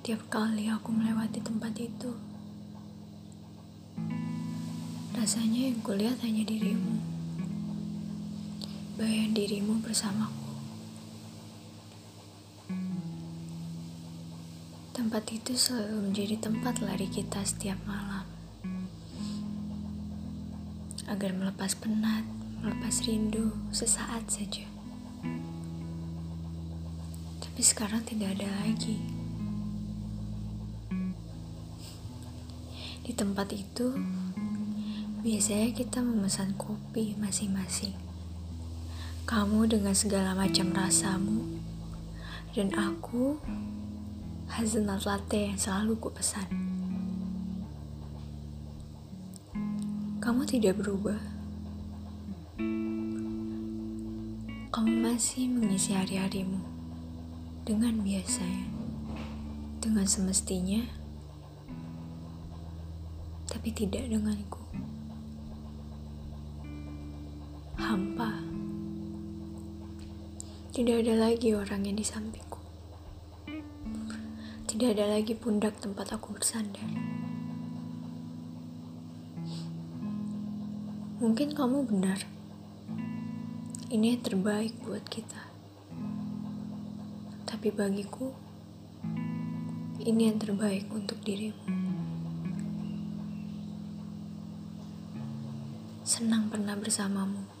Setiap kali aku melewati tempat itu, rasanya yang kulihat hanya dirimu, bayang dirimu bersamaku. Tempat itu selalu menjadi tempat lari kita setiap malam, agar melepas penat, melepas rindu sesaat saja. Tapi sekarang tidak ada lagi. Di tempat itu, biasanya kita memesan kopi masing-masing. Kamu dengan segala macam rasamu, dan aku hazelnut latte yang selalu kupesan. Kamu tidak berubah. Kamu masih mengisi hari-harimu dengan biasanya, dengan semestinya, tapi tidak denganku. Hampa. Tidak ada lagi orang yang di sampingku. Tidak ada lagi pundak tempat aku bersandar. Mungkin kamu benar. Ini yang terbaik buat kita. Tapi bagiku, ini yang terbaik untuk dirimu. Senang pernah bersamamu.